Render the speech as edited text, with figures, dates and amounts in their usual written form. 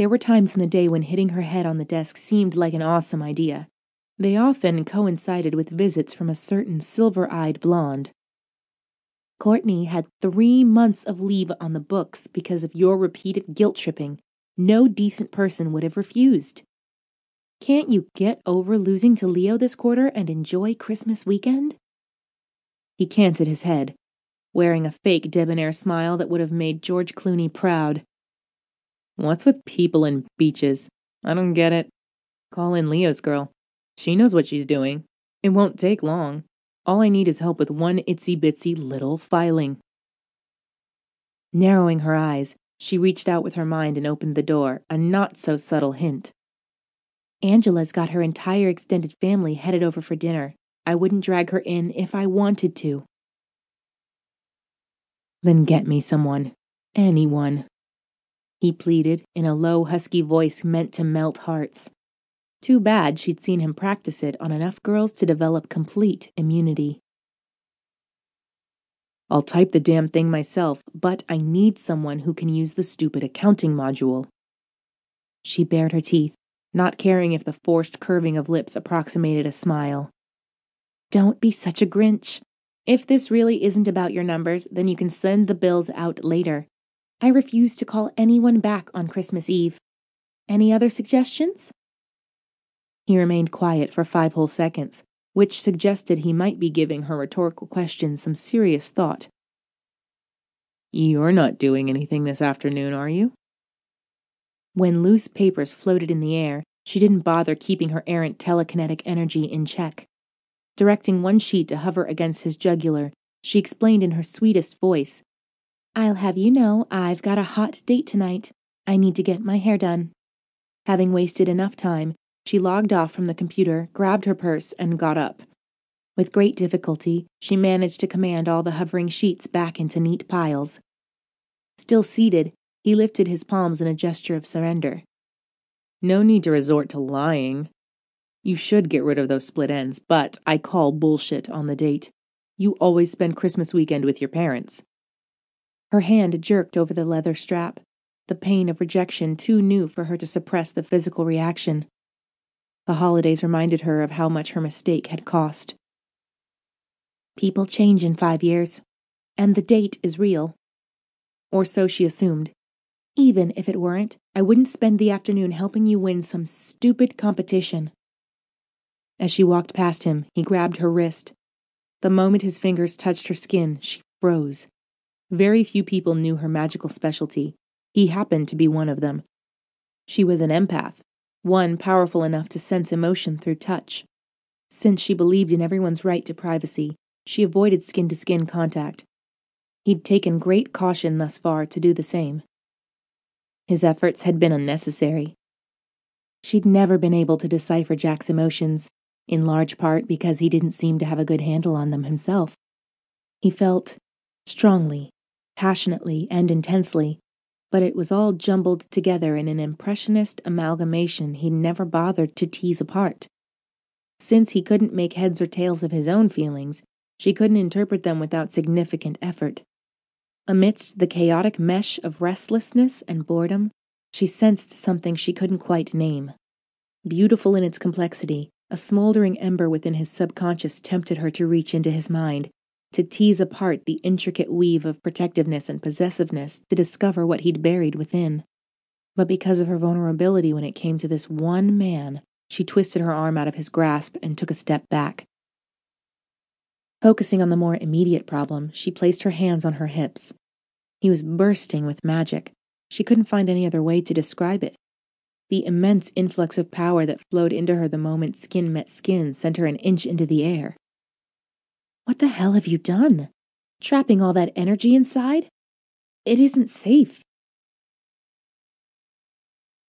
There were times in the day when hitting her head on the desk seemed like an awesome idea. They often coincided with visits from a certain silver-eyed blonde. Courtney had 3 months of leave on the books because of your repeated guilt-tripping. No decent person would have refused. Can't you get over losing to Leo this quarter and enjoy Christmas weekend? He canted his head, wearing a fake debonair smile that would have made George Clooney proud. What's with people and beaches? I don't get it. Call in Leo's girl. She knows what she's doing. It won't take long. All I need is help with one itsy-bitsy little filing. Narrowing her eyes, she reached out with her mind and opened the door, a not-so-subtle hint. Angela's got her entire extended family headed over for dinner. I wouldn't drag her in if I wanted to. Then get me someone. Anyone. He pleaded, in a low, husky voice meant to melt hearts. Too bad she'd seen him practice it on enough girls to develop complete immunity. I'll type the damn thing myself, but I need someone who can use the stupid accounting module. She bared her teeth, not caring if the forced curving of lips approximated a smile. Don't be such a Grinch. If this really isn't about your numbers, then you can send the bills out later. I refuse to call anyone back on Christmas Eve. Any other suggestions? He remained quiet for 5 whole seconds, which suggested he might be giving her rhetorical question some serious thought. You're not doing anything this afternoon, are you? When loose papers floated in the air, she didn't bother keeping her errant telekinetic energy in check. Directing one sheet to hover against his jugular, she explained in her sweetest voice, I'll have you know I've got a hot date tonight. I need to get my hair done. Having wasted enough time, she logged off from the computer, grabbed her purse, and got up. With great difficulty, she managed to command all the hovering sheets back into neat piles. Still seated, he lifted his palms in a gesture of surrender. No need to resort to lying. You should get rid of those split ends, but I call bullshit on the date. You always spend Christmas weekend with your parents. Her hand jerked over the leather strap, the pain of rejection too new for her to suppress the physical reaction. The holidays reminded her of how much her mistake had cost. People change in 5 years, and the date is real. Or so she assumed. Even if it weren't, I wouldn't spend the afternoon helping you win some stupid competition. As she walked past him, he grabbed her wrist. The moment his fingers touched her skin, she froze. Very few people knew her magical specialty. He happened to be one of them. She was an empath. One powerful enough to sense emotion through touch. Since she believed in everyone's right to privacy, she avoided skin-to-skin contact. He'd taken great caution thus far to do the same. His efforts had been unnecessary. She'd never been able to decipher Jack's emotions, in large part because he didn't seem to have a good handle on them himself. He felt strongly, passionately, and intensely, but it was all jumbled together in an impressionist amalgamation he'd never bothered to tease apart. Since he couldn't make heads or tails of his own feelings, she couldn't interpret them without significant effort. Amidst the chaotic mesh of restlessness and boredom, she sensed something she couldn't quite name. Beautiful in its complexity, a smoldering ember within his subconscious tempted her to reach into his mind, to tease apart the intricate weave of protectiveness and possessiveness to discover what he'd buried within. But because of her vulnerability when it came to this one man, she twisted her arm out of his grasp and took a step back. Focusing on the more immediate problem, she placed her hands on her hips. He was bursting with magic. She couldn't find any other way to describe it. The immense influx of power that flowed into her the moment skin met skin sent her an inch into the air. What the hell have you done? Trapping all that energy inside? It isn't safe.